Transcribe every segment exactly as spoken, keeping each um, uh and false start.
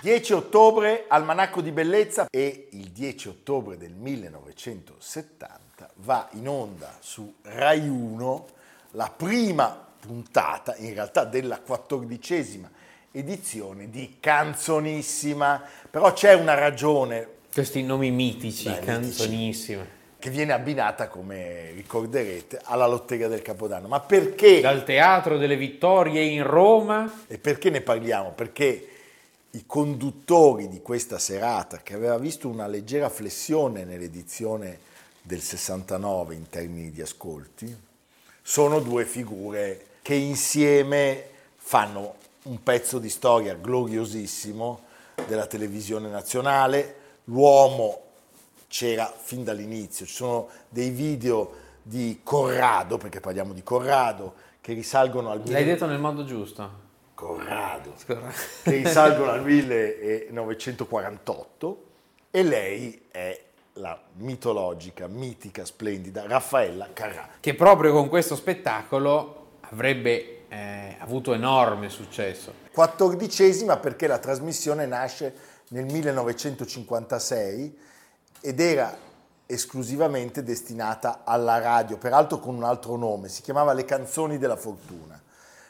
dieci ottobre, Almanacco di Bellezza, e il dieci ottobre del millenovecentosettanta va in onda su Rai uno la prima puntata, in realtà della quattordicesima edizione di Canzonissima. Però c'è una ragione. Questi nomi mitici, Beh, Canzonissima. Mitici. Che viene abbinata, come ricorderete, alla Lotteria del Capodanno. Ma perché? Dal Teatro delle Vittorie in Roma. E perché ne parliamo? Perché i conduttori di questa serata, che aveva visto una leggera flessione nell'edizione del sessantanove in termini di ascolti, sono due figure che insieme fanno un pezzo di storia gloriosissimo della televisione nazionale. L'uomo c'era fin dall'inizio, ci sono dei video di Corrado, perché parliamo di Corrado, che risalgono al... L'hai detto nel modo giusto. Corrado, Corrado. Che risalgono al millenovecentoquarantotto, e lei è la mitologica, mitica, splendida Raffaella Carrà. Che proprio con questo spettacolo avrebbe eh, avuto enorme successo. Quattordicesima perché la trasmissione nasce nel millenovecentocinquantasei ed era esclusivamente destinata alla radio, peraltro con un altro nome, si chiamava Le Canzoni della Fortuna.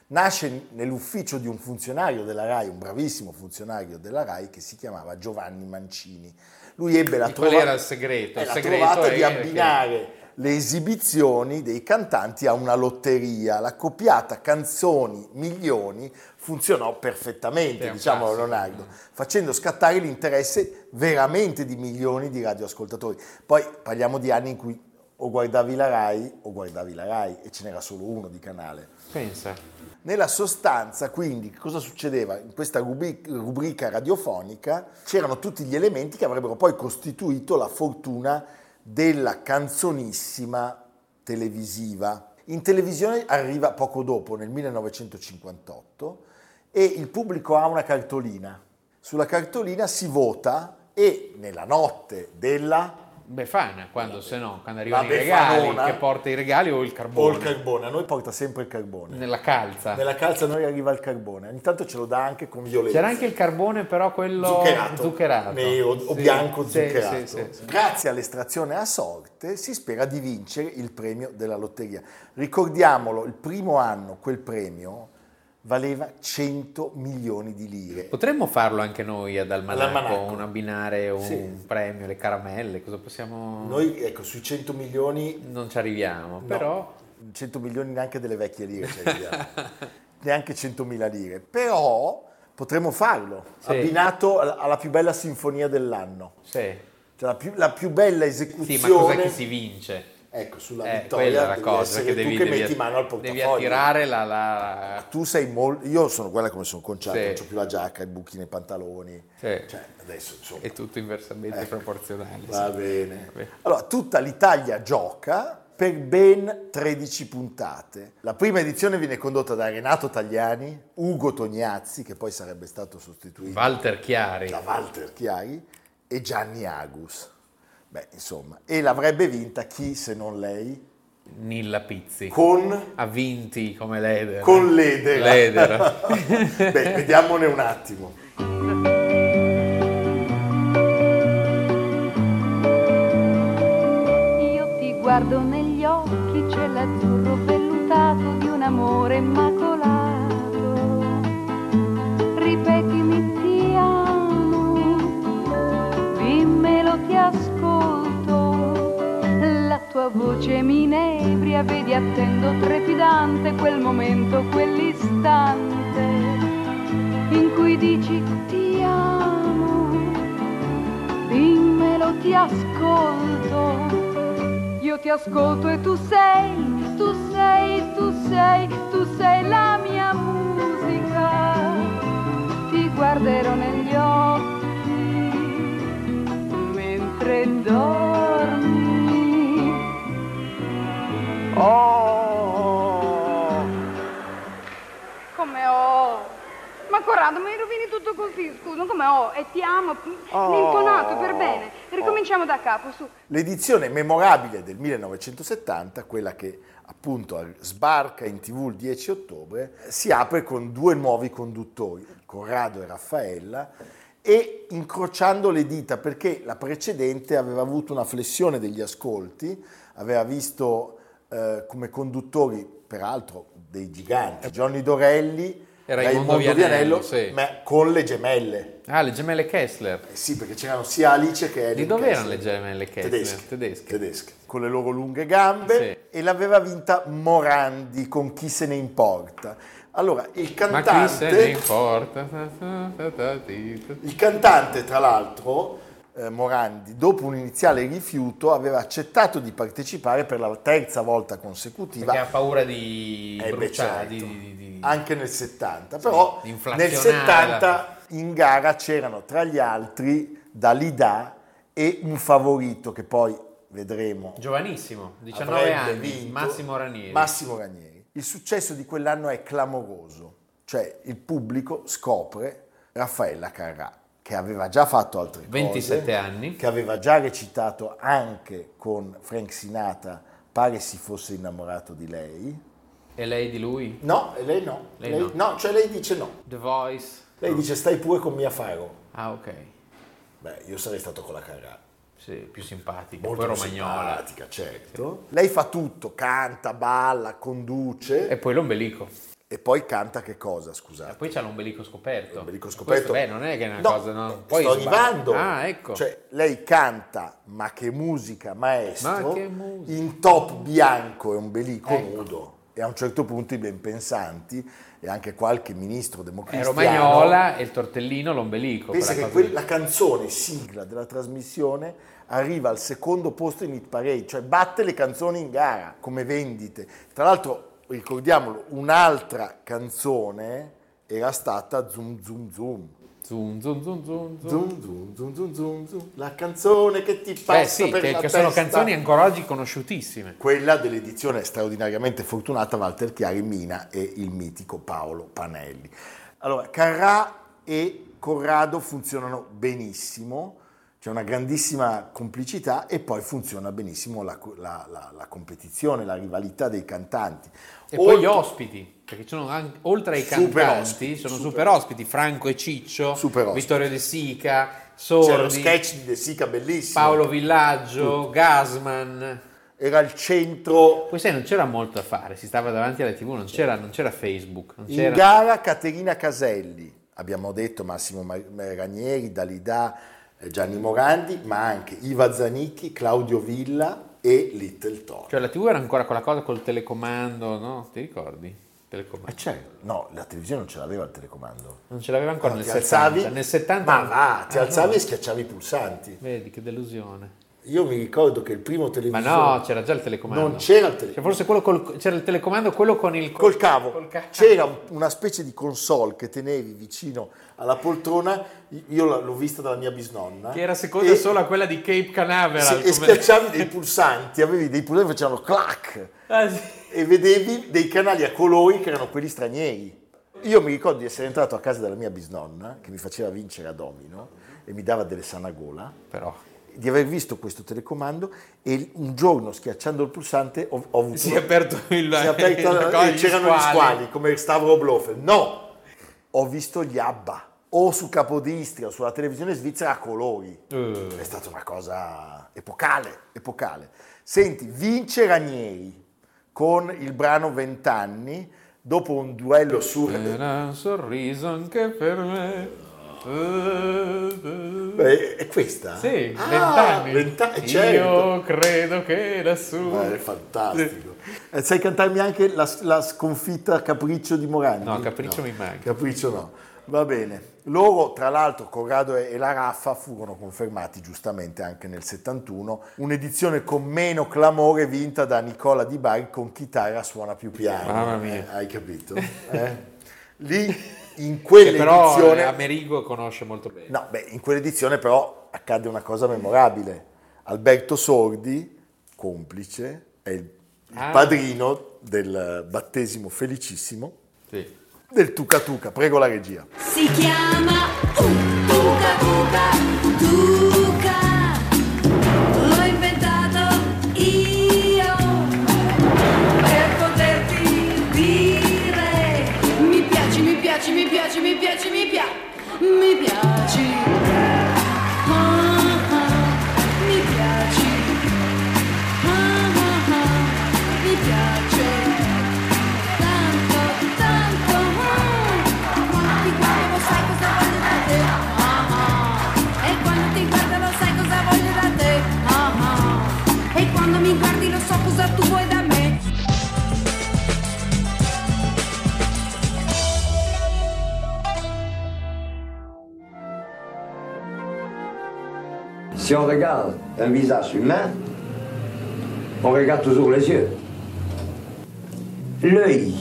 Nasce nell'ufficio di un funzionario della RAI, un bravissimo funzionario della RAI, che si chiamava Giovanni Mancini. Lui ebbe la, trova- era il segreto? Il la segreto trovata è... di abbinare le esibizioni dei cantanti a una lotteria. La copiata Canzoni Milioni funzionò perfettamente, diciamo a Leonardo, facendo scattare l'interesse veramente di milioni di radioascoltatori. Poi parliamo di anni in cui o guardavi la RAI o guardavi la RAI, e ce n'era solo uno di canale. Pensa. Nella sostanza, quindi, cosa succedeva? In questa rubrica radiofonica c'erano tutti gli elementi che avrebbero poi costituito la fortuna della Canzonissima televisiva. In televisione arriva poco dopo, nel millenovecentocinquantotto, e il pubblico ha una cartolina. Sulla cartolina si vota, e nella notte della... Befana, quando se no, quando arrivano i regali, che porta i regali o il carbone. O il carbone, a noi porta sempre il carbone. Nella calza. Nella calza a noi arriva il carbone, ogni tanto ce lo dà anche con violenza. C'era anche il carbone però quello zuccherato, zuccherato. nero sì, o bianco sì, zuccherato. Sì, sì, sì. Grazie all'estrazione a sorte si spera di vincere il premio della lotteria. Ricordiamolo, il primo anno quel premio valeva cento milioni di lire. Potremmo farlo anche noi ad Almanacco, un abbinare un sì. premio, le caramelle, cosa possiamo... Noi, ecco, sui cento milioni... Non ci arriviamo, no, però... cento milioni neanche delle vecchie lire ci arriviamo, neanche centomila lire, però potremmo farlo, sì. abbinato alla più bella sinfonia dell'anno. Sì. Cioè, la più, la più bella esecuzione... Sì, ma cos'è che si vince? Ecco, sulla eh, vittoria devi cosa, essere che devi, tu che devi, metti devi, mano al portafoglio. Devi attirare la... la... Tu sei molto... Io sono quella come sono conciato, sì. non c'ho più la giacca, i buchi nei pantaloni. Sì. Cioè, adesso insomma... È tutto inversamente ecco. proporzionale. Va, sì. bene. Va bene. Allora, tutta l'Italia gioca per ben tredici puntate. La prima edizione viene condotta da Renato Tagliani, Ugo Tognazzi, che poi sarebbe stato sostituito... Walter Chiari. Da Walter Chiari e Gianni Agus. Beh, insomma, e l'avrebbe vinta chi se non lei? Nilla Pizzi. Con? Ha vinti come l'edera. Con l'edera. l'edera. Beh, vediamone un attimo. Io ti guardo negli occhi, c'è l'azzurro vellutato di un amore immacolato. ripeti mi ti amo, dimmelo che ascolto, la tua voce mi inebria, vedi attendo trepidante quel momento, quell'istante in cui dici ti amo, dimmelo ti ascolto, io ti ascolto e tu sei, tu sei, tu sei, tu sei la mia musica. Ti guarderò negli occhi mentre dormi. Oh! Come oh? Ma Corrado, mi rovini tutto così, scusa, come oh? E ti amo, oh, l'intonato per bene. Ricominciamo oh. da capo, su. L'edizione memorabile del millenovecentosettanta, quella che appunto sbarca in tv il dieci ottobre, si apre con due nuovi conduttori, Corrado e Raffaella, e incrociando le dita, perché la precedente aveva avuto una flessione degli ascolti, aveva visto eh, come conduttori peraltro dei giganti Johnny Dorelli e Mondo Vianello, sì, ma con le gemelle. Ah, le gemelle Kessler. Eh sì, perché c'erano sia Alice che Ellen. Di dove Kessler. Erano le gemelle Kessler? Tedesche. Tedesche. Tedesche. Con le loro lunghe gambe, sì. E l'aveva vinta Morandi con Chi se ne importa. Allora, il cantante... Ma chi se ne importa? Il cantante, tra l'altro, eh, Morandi, dopo un iniziale rifiuto, aveva accettato di partecipare per la terza volta consecutiva. Perché ha paura di eh, bruciare, beh, certo. di, di, di... Anche nel settanta, sì, però nel settanta... In gara c'erano tra gli altri Dalida e un favorito che poi vedremo. Giovanissimo, diciannove anni, Massimo Ranieri. Massimo Ranieri. Il successo di quell'anno è clamoroso, cioè il pubblico scopre Raffaella Carrà, che aveva già fatto altre cose. ventisette anni. Che aveva già recitato anche con Frank Sinatra, pare si fosse innamorato di lei. E lei di lui? No, e lei no. Lei lei, no. no, cioè lei dice no. The Voice... Lei dice stai pure con Mia Faro. Ah, ok. Beh, io sarei stato con la Carrà. Sì, più simpatica, molto poi più romagnola. Simpatica, certo. Sì. Lei fa tutto, canta, balla, conduce. E poi l'ombelico. E poi canta che cosa, scusate? E poi c'ha l'ombelico scoperto. L'ombelico scoperto. Questo, beh, non è che è una no, cosa... No, poi sto arrivando. Ah, ecco. Cioè, lei canta, ma che musica, maestro. Ma che musica. In top bianco e ombelico ecco. nudo. E a un certo punto i benpensanti e anche qualche ministro democristiano... E romagnola e il tortellino l'ombelico. Pensa che quella, la canzone sigla della trasmissione arriva al secondo posto in hit parade, cioè batte le canzoni in gara come vendite. Tra l'altro, ricordiamolo, un'altra canzone era stata Zoom Zoom Zoom. Zoom zoom zoom zoom zoom. Zoom zoom zoom zoom zoom zoom. La canzone che ti passa Beh, sì, per che, la che testa. Sono canzoni ancora oggi conosciutissime. Quella dell'edizione straordinariamente fortunata Walter Chiari, Mina e il mitico Paolo Panelli. Allora, Carrà e Corrado funzionano benissimo, c'è una grandissima complicità e poi funziona benissimo la, la, la, la competizione, la rivalità dei cantanti. E oltre, poi gli ospiti, perché sono anche, oltre ai cantanti ospiti, sono super, super ospiti, Franco e Ciccio, Vittorio De Sica, Sordi. C'era lo sketch di De Sica bellissimo. Paolo Villaggio, tutto. Gasman. Era il centro... Poi sai, non c'era molto da fare, si stava davanti alla tivù, non c'era, non c'era Facebook. Non c'era... In gara Caterina Caselli, abbiamo detto Massimo Ranieri, Dalida, Gianni Morandi, ma anche Iva Zanicchi, Claudio Villa e Little Thor. Cioè la tivù era ancora quella cosa col telecomando, no? Ti ricordi? Telecomando. Ma c'è? No, la televisione non ce l'aveva il telecomando. Non ce l'aveva ancora, allora, nel, settanta. Nel settanta. Ma va, ti ah, alzavi no. e schiacciavi i pulsanti. Vedi che delusione. Io mi ricordo che il primo televisore... Ma no, c'era già il telecomando. Non c'era il telecomando. Cioè forse quello col, c'era il telecomando, quello con il... Col cavo. Col cavo. C'era una specie di console che tenevi vicino alla poltrona, io l'ho vista dalla mia bisnonna. Che era seconda e, solo a quella di Cape Canaveral. Sì, e schiacciavi dei pulsanti, avevi dei pulsanti che facevano clac. Ah, sì. E vedevi dei canali a colori che erano quelli stranieri. Io mi ricordo di essere entrato a casa della mia bisnonna, che mi faceva vincere a domino, e mi dava delle sanagola. Però... di aver visto questo telecomando e un giorno schiacciando il pulsante ho, ho avuto, si è aperto il, si è aperto il, la, e c'erano gli squali come Stavro Blofeld. No, ho visto gli ABBA o su Capodistria o sulla televisione svizzera a colori. Uh. È stata una cosa epocale, epocale. Senti, vince Ranieri con il brano Vent'anni dopo un duello su... Era un sorriso anche per me... Beh, è questa? Sì, vent'anni. Ah, vent'anni, certo. Io credo che lassù... Ma è fantastico. Eh, sai cantarmi anche la, la sconfitta Capriccio di Morandi? No, Capriccio no. mi manca. Capriccio no. Va bene. Loro, tra l'altro, Corrado e la Raffa furono confermati giustamente anche nel settantuno, un'edizione con meno clamore vinta da Nicola Di Bari con Chitarra suona più piano. Mamma mia. Eh, hai capito? Eh? Lì... In quell'edizione, che però eh, Amerigo conosce molto bene. No, beh, in quell'edizione però accade una cosa memorabile. Alberto Sordi, complice, è il, ah. il padrino del battesimo felicissimo sì. del Tuca Tuca. Prego la regia. Si chiama un Tuca Tuca Tuca. L'ho inventato io per poterti dire. Mi piaci, mi piaci, mi piaci, mi piaci, ah, ah, mi piaci, ah, ah, ah, mi piace, tanto, tanto, ah. Ti guardo, lo sai cosa voglio da te, ah, ah. E quando ti guardo lo sai cosa voglio da te, ah, ah. E quando mi guardi lo so cosa tu vuoi da me. Si on regarde un visage humain, on regarde toujours les yeux. L'œil,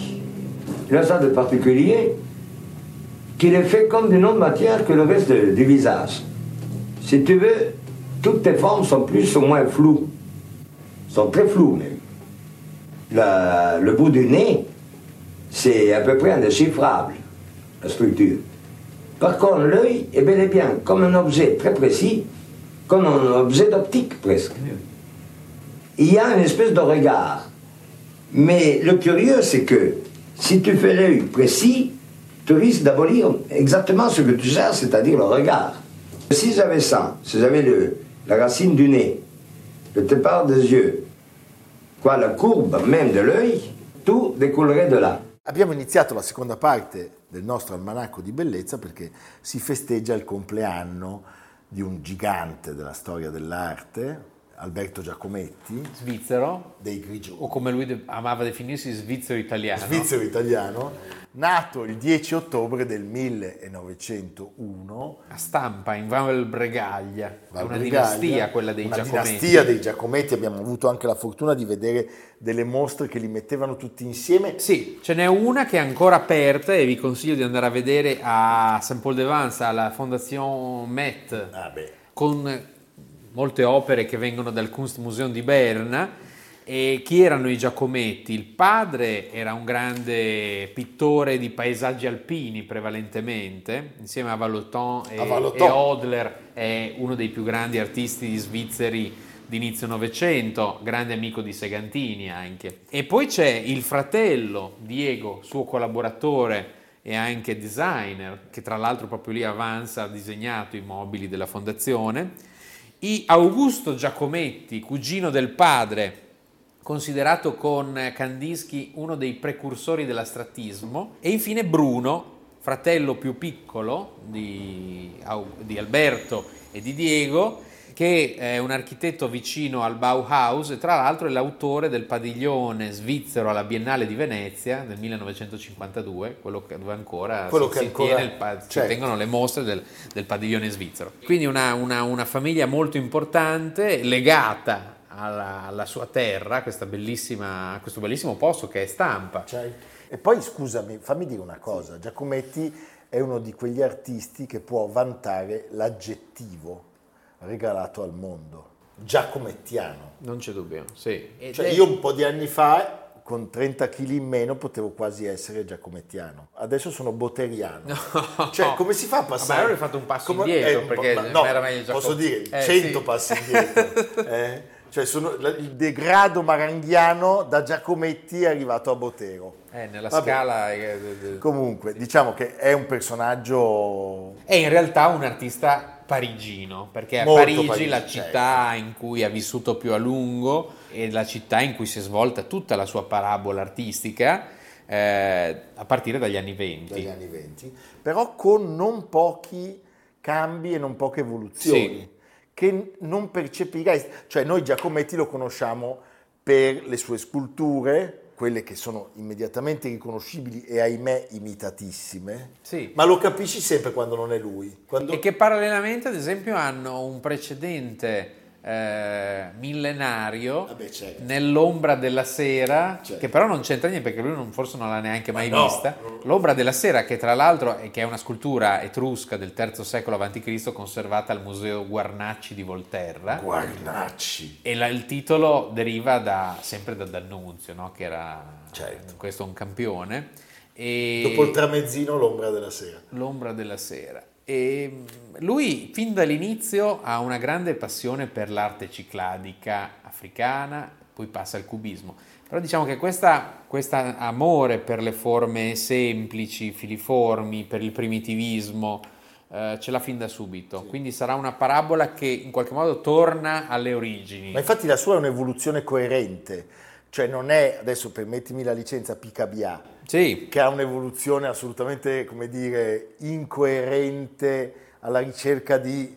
il a ça de particulier qu'il est fait comme des non-matières que le reste du visage. Si tu veux, toutes tes formes sont plus ou moins floues, sont très floues même. La, le bout du nez, c'est à peu près indéchiffrable, la structure. Par contre, l'œil est bel et bien comme un objet très précis, comme un objet optique presque. Il y a une espèce de regard. Mais le curieux, c'est que si tu fais l'œil précis, tu risques d'abolir exactement ce que tu cherches, c'est-à-dire le regard. Si j'avais ça, si j'avais le, la racine du nez, le départ des yeux, quoi, la courbe même de l'œil, tout découlerait de là. Abbiamo iniziato la seconda parte del nostro almanacco di bellezza perché si festeggia il compleanno di un gigante della storia dell'arte, Alberto Giacometti. Svizzero. Dei Grigioni. O come lui amava definirsi, svizzero italiano. Svizzero italiano, nato il dieci ottobre del millenovecentouno. A Stampa, in Val Bregaglia. Val una Bregaglia, dinastia quella dei una Giacometti. Una dinastia dei Giacometti, abbiamo avuto anche la fortuna di vedere delle mostre che li mettevano tutti insieme. Sì, ce n'è una che è ancora aperta e vi consiglio di andare a vedere a Saint-Paul-de-Vence, alla Fondation Met, ah beh. con molte opere che vengono dal Kunstmuseum di Berna. E chi erano i Giacometti? Il padre era un grande pittore di paesaggi alpini prevalentemente, insieme a Vallotton e, e Hodler, è uno dei più grandi artisti svizzeri d'inizio Novecento, grande amico di Segantini anche. E poi c'è il fratello Diego, suo collaboratore e anche designer, che tra l'altro proprio lì a Vence ha disegnato i mobili della fondazione. I Augusto Giacometti, cugino del padre, considerato con Kandinsky uno dei precursori dell'astrattismo, e infine Bruno, fratello più piccolo di, di Alberto e di Diego, che è un architetto vicino al Bauhaus e tra l'altro è l'autore del padiglione svizzero alla Biennale di Venezia del millenovecentocinquantadue, quello che, dove ancora quello si, che si, ancora, tiene il, certo. si tengono le mostre del, del padiglione svizzero. Quindi una, una, una famiglia molto importante, legata alla, alla sua terra, questa bellissima, questo bellissimo posto che è Stampa. Certo. E poi scusami, fammi dire una cosa, Giacometti è uno di quegli artisti che può vantare l'aggettivo regalato al mondo, giacomettiano. Non c'è dubbio, sì. Cioè, io un po' di anni fa, con trenta chili in meno, potevo quasi essere giacomettiano. Adesso sono boteriano. No. Cioè, come si fa a passare? Ma allora hai fatto un passo come... indietro, eh, perché ma... no, era meglio Giacometti. Posso dire, eh, cento sì. passi indietro. Eh? Cioè, sono il degrado maranghiano da Giacometti è arrivato a Botero. Eh, nella Vabbè. scala... Comunque, diciamo che è un personaggio... È in realtà un artista... parigino, perché a Parigi, Parigi la città certo. in cui ha vissuto più a lungo e la città in cui si è svolta tutta la sua parabola artistica, eh, a partire dagli anni venti. Dagli anni venti, però con non pochi cambi e non poche evoluzioni, sì, che non percepirai. Cioè noi Giacometti lo conosciamo per le sue sculture, quelle che sono immediatamente riconoscibili e ahimè imitatissime, sì, ma lo capisci sempre quando non è lui. Quando... E che parallelamente ad esempio hanno un precedente eh, millenario, ah beh, certo, nell'Ombra della Sera, certo, che però non c'entra niente perché lui non, forse non l'ha neanche mai ma no. vista, l'Ombra della Sera che tra l'altro è, che è una scultura etrusca del terzo secolo avanti Cristo conservata al Museo Guarnacci di Volterra. Guarnacci. E la, il titolo deriva da, sempre da D'Annunzio, no? Che era, certo, questo un campione. E dopo il tramezzino l'Ombra della Sera. L'Ombra della Sera. E lui fin dall'inizio ha una grande passione per l'arte cicladica africana, poi passa al cubismo, però diciamo che questa questa amore per le forme semplici, filiformi, per il primitivismo eh, ce l'ha fin da subito, sì, quindi sarà una parabola che in qualche modo torna alle origini. Ma infatti la sua è un'evoluzione coerente, cioè non è, adesso permettimi la licenza, Picabia, sì, che ha un'evoluzione assolutamente, come dire, incoerente alla ricerca di...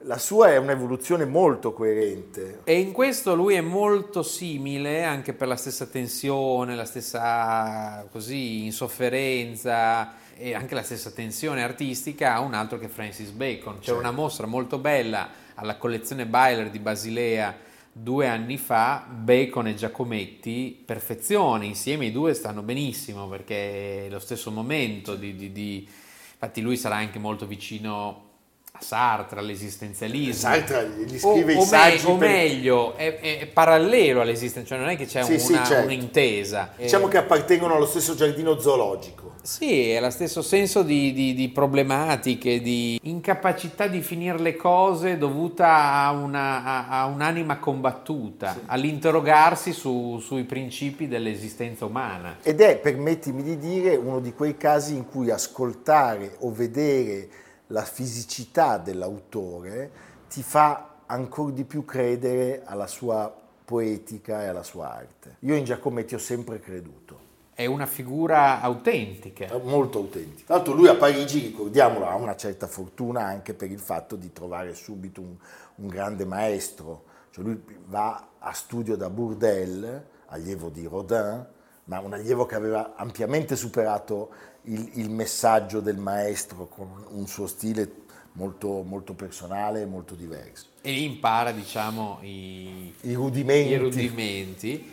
La sua è un'evoluzione molto coerente. E in questo lui è molto simile, anche per la stessa tensione, la stessa così insofferenza e anche la stessa tensione artistica a un altro che Francis Bacon. C'era, certo, una mostra molto bella alla collezione Byler di Basilea due anni fa, Bacon e Giacometti, perfezione, insieme i due stanno benissimo perché è lo stesso momento, di, di, di... infatti lui sarà anche molto vicino a Sartre, all'esistenzialismo. Sartre gli scrive o, i o saggi. Me, o per... meglio, è, è parallelo all'esistenza, cioè non è che c'è sì, una, sì, certo, un'intesa. Diciamo che appartengono allo stesso giardino zoologico. Sì, è lo stesso senso di, di, di problematiche, di incapacità di finire le cose dovuta a, una, a, a un'anima combattuta, sì, all'interrogarsi su, sui principi dell'esistenza umana. Ed è, permettimi di dire, uno di quei casi in cui ascoltare o vedere la fisicità dell'autore ti fa ancora di più credere alla sua poetica e alla sua arte. Io in Giacometti ho sempre creduto. È una figura autentica. Molto autentica. Tra l'altro lui a Parigi, ricordiamolo, ha una certa fortuna anche per il fatto di trovare subito un, un grande maestro. Cioè lui va a studio da Bourdelle, allievo di Rodin, ma un allievo che aveva ampiamente superato il, il messaggio del maestro con un suo stile molto, molto personale e molto diverso. E impara, diciamo, i, I rudimenti. I rudimenti.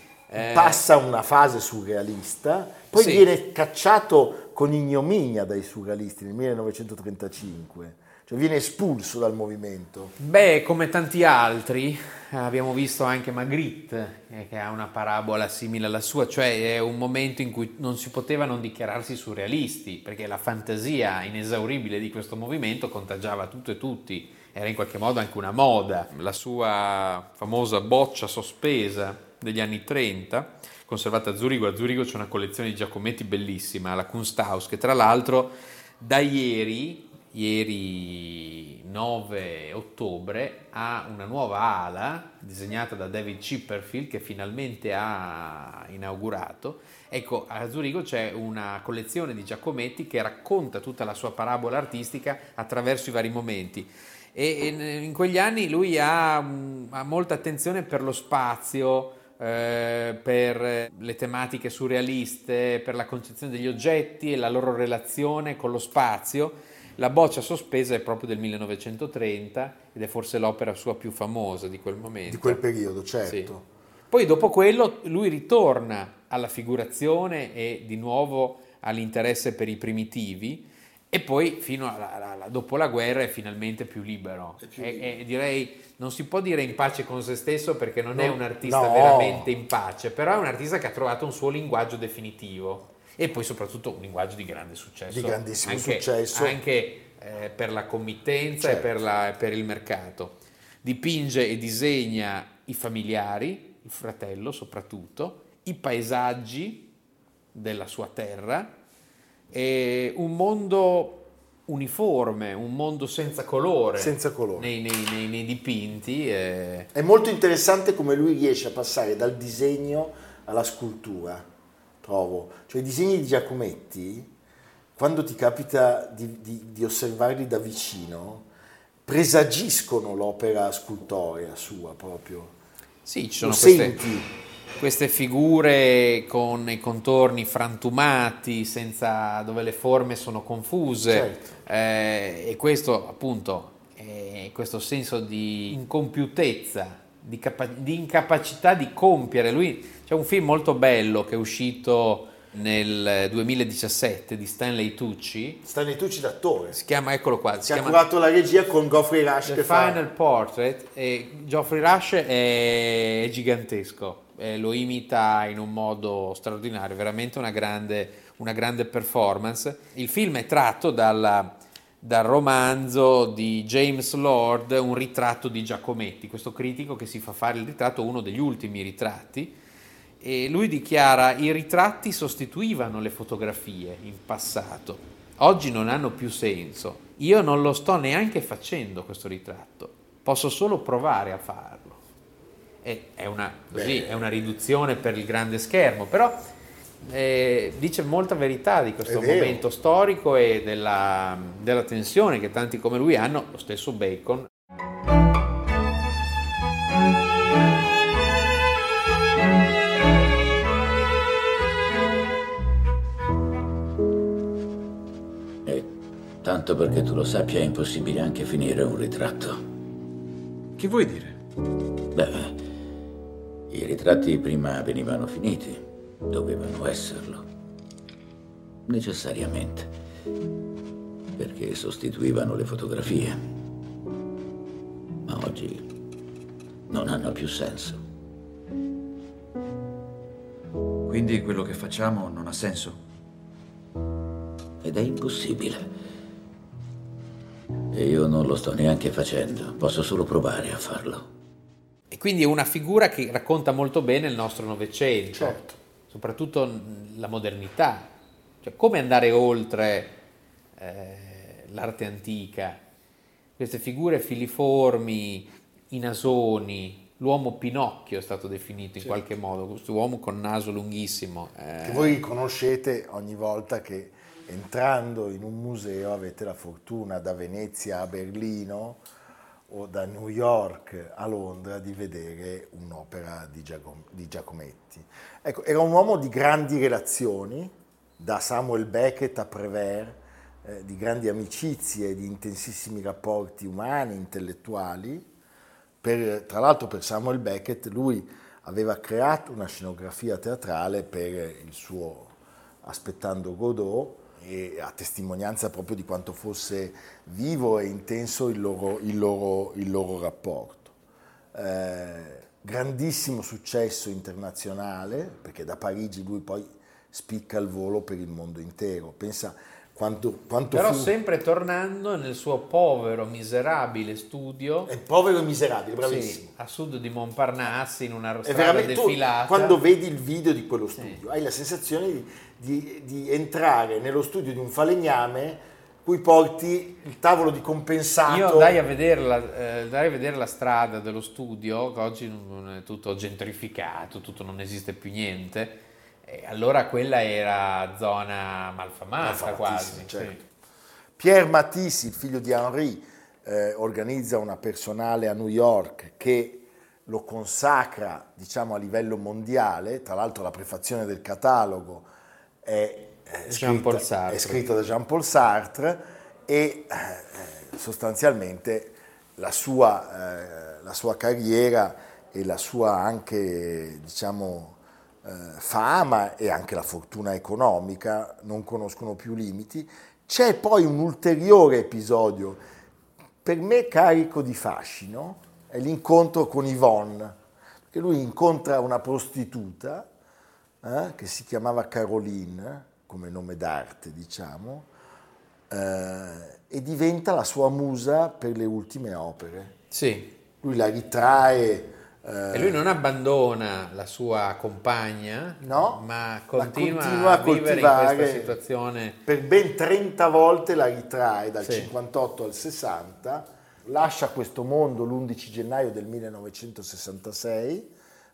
Passa una fase surrealista, poi sì, viene cacciato con ignominia dai surrealisti nel millenovecentotrentacinque, cioè viene espulso dal movimento. Beh, come tanti altri, abbiamo visto anche Magritte, che ha una parabola simile alla sua, cioè è un momento in cui non si poteva non dichiararsi surrealisti, perché la fantasia inesauribile di questo movimento contagiava tutto e tutti, era in qualche modo anche una moda. La sua famosa Boccia sospesa degli anni trenta, conservata a Zurigo. A Zurigo c'è una collezione di Giacometti bellissima, la Kunsthaus, che tra l'altro da ieri, ieri nove ottobre, ha una nuova ala disegnata da David Chipperfield che finalmente ha inaugurato. Ecco, a Zurigo c'è una collezione di Giacometti che racconta tutta la sua parabola artistica attraverso i vari momenti. E in quegli anni lui ha, ha molta attenzione per lo spazio, Eh, per le tematiche surrealiste, per la concezione degli oggetti e la loro relazione con lo spazio. La Boccia sospesa è proprio del millenovecentotrenta ed è forse l'opera sua più famosa di quel momento. Di quel periodo, certo. Sì. Poi dopo quello lui ritorna alla figurazione e di nuovo all'interesse per i primitivi e poi fino alla, alla, dopo la guerra è finalmente più libero. È più libero. E, e direi... Non si può dire in pace con se stesso perché non no, è un artista no. veramente in pace, però è un artista che ha trovato un suo linguaggio definitivo e poi soprattutto un linguaggio di grande successo. Di grandissimo anche, successo. Anche eh, per la committenza, certo, e per, la, per il mercato. Dipinge e disegna i familiari, il fratello soprattutto, i paesaggi della sua terra, e un mondo... uniforme, un mondo senza colore, senza colore. Nei, nei, nei, nei dipinti. E... È molto interessante come lui riesce a passare dal disegno alla scultura. trovo. Cioè i disegni di Giacometti, quando ti capita di, di, di osservarli da vicino, presagiscono l'opera scultorea sua proprio. Sì, ci sono queste, queste figure con i contorni frantumati, senza, dove le forme sono confuse, certo. eh, e questo appunto, eh, questo senso di incompiutezza, di, capa- di incapacità di compiere. Lui, c'è un film molto bello che è uscito nel duemiladiciassette di Stanley Tucci. Stanley Tucci d'attore. Si chiama, eccolo qua. Si, si è curato la regia con Geoffrey Rush. The Final fa. Portrait. E Geoffrey Rush è gigantesco, e lo imita in un modo straordinario, veramente una grande, una grande performance. Il film è tratto dalla, dal romanzo di James Lord, Un ritratto di Giacometti, questo critico che si fa fare il ritratto, uno degli ultimi ritratti. E lui dichiara: i ritratti sostituivano le fotografie in passato, oggi non hanno più senso, io non lo sto neanche facendo questo ritratto, posso solo provare a farlo. E è una, così, è una riduzione per il grande schermo, però eh, dice molta verità di questo momento storico e della, della tensione che tanti come lui hanno, lo stesso Bacon. Tanto perché tu lo sappia, è impossibile anche finire un ritratto. Che vuoi dire? Beh, i ritratti prima venivano finiti, dovevano esserlo, necessariamente, perché sostituivano le fotografie. Ma oggi non hanno più senso. Quindi quello che facciamo non ha senso? Ed è impossibile. E io non lo sto neanche facendo, posso solo provare a farlo. E quindi è una figura che racconta molto bene il nostro Novecento, certo. Soprattutto la modernità, cioè come andare oltre eh, l'arte antica, queste figure filiformi, i nasoni, l'uomo Pinocchio è stato definito in certo. qualche modo, questo uomo con naso lunghissimo. Eh. Che voi conoscete ogni volta che... entrando in un museo avete la fortuna da Venezia a Berlino o da New York a Londra di vedere un'opera di, Giacom- di Giacometti. Ecco, era un uomo di grandi relazioni, da Samuel Beckett a Prévert, eh, di grandi amicizie, di intensissimi rapporti umani, intellettuali. Per, tra l'altro per Samuel Beckett lui aveva creato una scenografia teatrale per il suo Aspettando Godot, e a testimonianza proprio di quanto fosse vivo e intenso il loro, il loro, il loro rapporto. Eh, grandissimo successo internazionale, perché da Parigi lui poi spicca il volo per il mondo intero. Pensa quanto, quanto Però fu... sempre tornando nel suo povero, miserabile studio. È povero e miserabile, bravissimo. Sì, a sud di Montparnasse, in una strada defilata. Tu, quando vedi il video di quello studio, sì. hai la sensazione di, di, di entrare nello studio di un falegname cui porti il tavolo di compensato. Io andai a vedere la, eh, andai a vedere la strada dello studio, che oggi è tutto gentrificato, tutto non esiste più niente. Allora quella era zona malfamata quasi. Certo. Sì. Pierre Matisse, il figlio di Henri, eh, organizza una personale a New York che lo consacra, diciamo, a livello mondiale. Tra l'altro la prefazione del catalogo è, è, scritta, è scritta da Jean-Paul Sartre e eh, sostanzialmente la sua, eh, la sua carriera e la sua anche, diciamo, fama e anche la fortuna economica non conoscono più limiti. C'è poi un ulteriore episodio per me carico di fascino, è l'incontro con Yvonne, che lui incontra una prostituta eh, che si chiamava Caroline come nome d'arte, diciamo, eh, e diventa la sua musa per le ultime opere. Sì. Lui la ritrae. E lui non abbandona la sua compagna, no, ma continua, continua a, a vivere in questa situazione. Per ben trenta volte la ritrae, dal sì. cinquantotto al sessanta, lascia questo mondo l'undici gennaio del millenovecentosessantasei,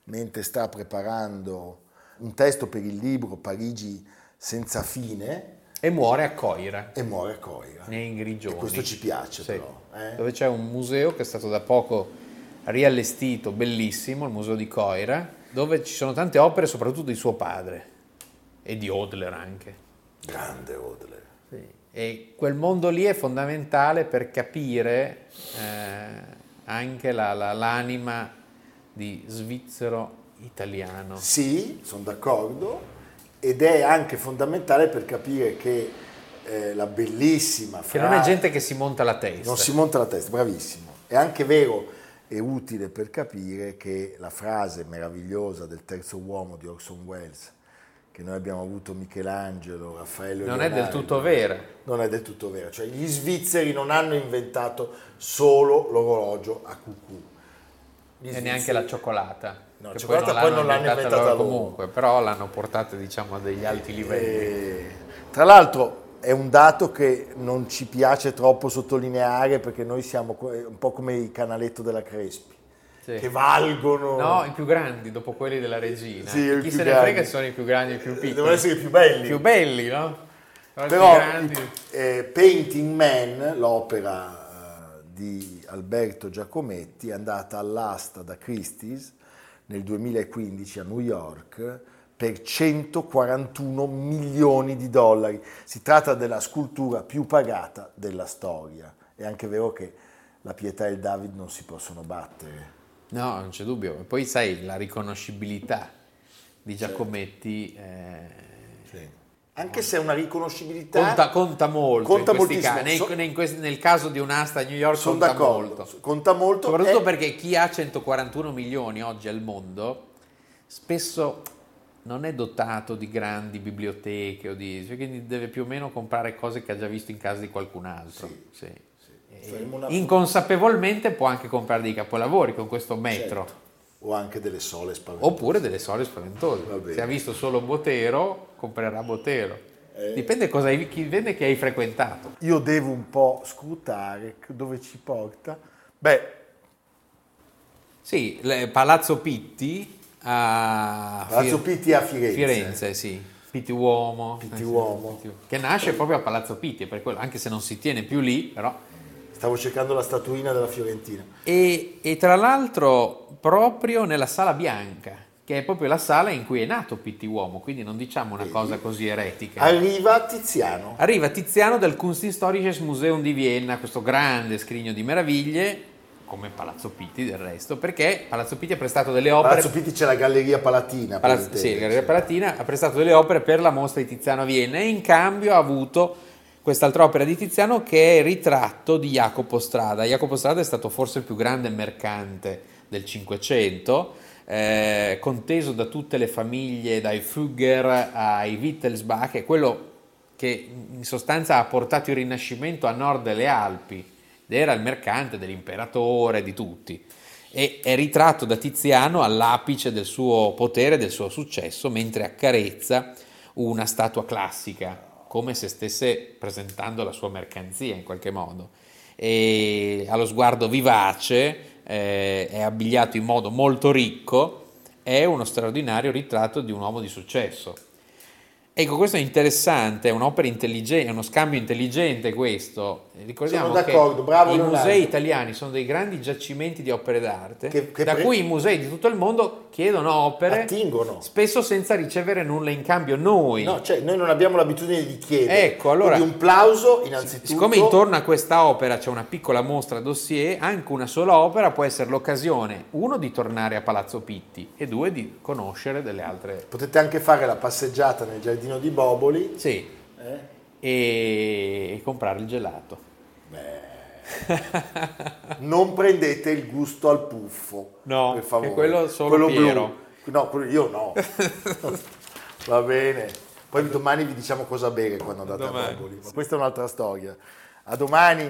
mentre sta preparando un testo per il libro Parigi senza fine. E muore a Coira. E muore a Coira. Nei Grigioni. E questo ci piace, sì. Però. Eh? Dove c'è un museo che è stato da poco riallestito, bellissimo, il museo di Coira, dove ci sono tante opere, soprattutto di suo padre e di Hodler anche. Grande Hodler. Sì. E quel mondo lì è fondamentale per capire eh, anche la, la, l'anima di svizzero italiano. Sì, sono d'accordo. Ed è anche fondamentale per capire che eh, la bellissima frase... Che non è gente che si monta la testa. Non si monta la testa, bravissimo. È anche vero e utile per capire che la frase meravigliosa del terzo uomo di Orson Welles, che noi abbiamo avuto Michelangelo, Raffaello e Leonardo... Non è del tutto vera. Non è del tutto vera. Cioè gli svizzeri non hanno inventato solo l'orologio a cucù. Gli e svizzeri... neanche la cioccolata. No, che poi non, poi non l'hanno inventata loro comunque, però l'hanno portata, diciamo, a degli alti livelli. E, tra l'altro è un dato che non ci piace troppo sottolineare, perché noi siamo un po' come il canaletto della Crespi, sì. Che valgono... No, i più grandi, dopo quelli della Regina. Sì, chi se ne frega sono i più grandi e i più piccoli. Devono essere i più belli. I più belli, no? Però, però eh, Painting Man, l'opera eh, di Alberto Giacometti, è andata all'asta da Christie's nel duemilaquindici a New York per centoquarantuno milioni di dollari. Si tratta della scultura più pagata della storia. È anche vero che la Pietà e il David non si possono battere. No, non c'è dubbio. E poi sai, la riconoscibilità di Giacometti... Eh... Sì. Anche se è una riconoscibilità... Conta, conta molto conta in questi casi. Nei, so, nei, nel caso di un'asta a New York conta d'accordo. molto. Conta molto. Soprattutto è... perché chi ha centoquarantuno milioni oggi al mondo spesso non è dotato di grandi biblioteche, o di, cioè quindi deve più o meno comprare cose che ha già visto in casa di qualcun altro. Sì, sì. Sì. Una... Inconsapevolmente può anche comprare dei capolavori con questo metro. Certo. O anche delle sole spaventose. Oppure delle sole spaventose. Se ha visto solo Botero, comprerà Botero. Eh. Dipende cosa hai, chi vende che hai frequentato. Io devo un po' scrutare dove ci porta. Beh. Sì, le, Palazzo Pitti a Palazzo Fir- Pitti a Firenze. Firenze, sì. Pitti Uomo. Pitti Uomo. Che nasce proprio a Palazzo Pitti, per quello, anche se non si tiene più lì, però... Stavo cercando la statuina della Fiorentina. E, e tra l'altro proprio nella Sala Bianca, che è proprio la sala in cui è nato Pitti Uomo, quindi non diciamo una e cosa così eretica. Arriva Tiziano. Arriva Tiziano dal Kunsthistorisches Museum di Vienna, questo grande scrigno di meraviglie, come Palazzo Pitti del resto, perché Palazzo Pitti ha prestato delle opere... Palazzo Pitti c'è la Galleria Palatina. Palazzo, per sì, la Galleria Palatina ha prestato delle opere per la mostra di Tiziano a Vienna e in cambio ha avuto... quest'altra opera di Tiziano che è il ritratto di Jacopo Strada. Jacopo Strada è stato forse il più grande mercante del Cinquecento, eh, conteso da tutte le famiglie, dai Fugger ai Wittelsbach, è quello che in sostanza ha portato il Rinascimento a nord delle Alpi, ed era il mercante dell'imperatore, di tutti. E è ritratto da Tiziano all'apice del suo potere, del suo successo, mentre accarezza una statua classica, come se stesse presentando la sua mercanzia in qualche modo. E ha lo sguardo vivace, eh, è abbigliato in modo molto ricco, è uno straordinario ritratto di un uomo di successo. Ecco, questo è interessante, è un'opera intelligente, è uno scambio intelligente questo. Ricordiamo che bravo i Leonardo. musei italiani sono dei grandi giacimenti di opere d'arte, che, che da pre... cui i musei di tutto il mondo... chiedono opere, attingono. Spesso senza ricevere nulla in cambio noi. No, cioè noi non abbiamo l'abitudine di chiedere. Ecco, allora, quindi un plauso innanzitutto. Siccome intorno a questa opera c'è una piccola mostra dossier, anche una sola opera può essere l'occasione, uno, di tornare a Palazzo Pitti e due, di conoscere delle altre. Potete anche fare la passeggiata nel giardino di Boboli. Sì, eh? e... e comprare il gelato. Beh. Non prendete il gusto al puffo, no, per favore. Che quello solo quello Piero. Blu. No, quello io no. Va bene. Poi domani vi diciamo cosa bere quando andate domani. a Napoli. Questa è un'altra storia. A domani.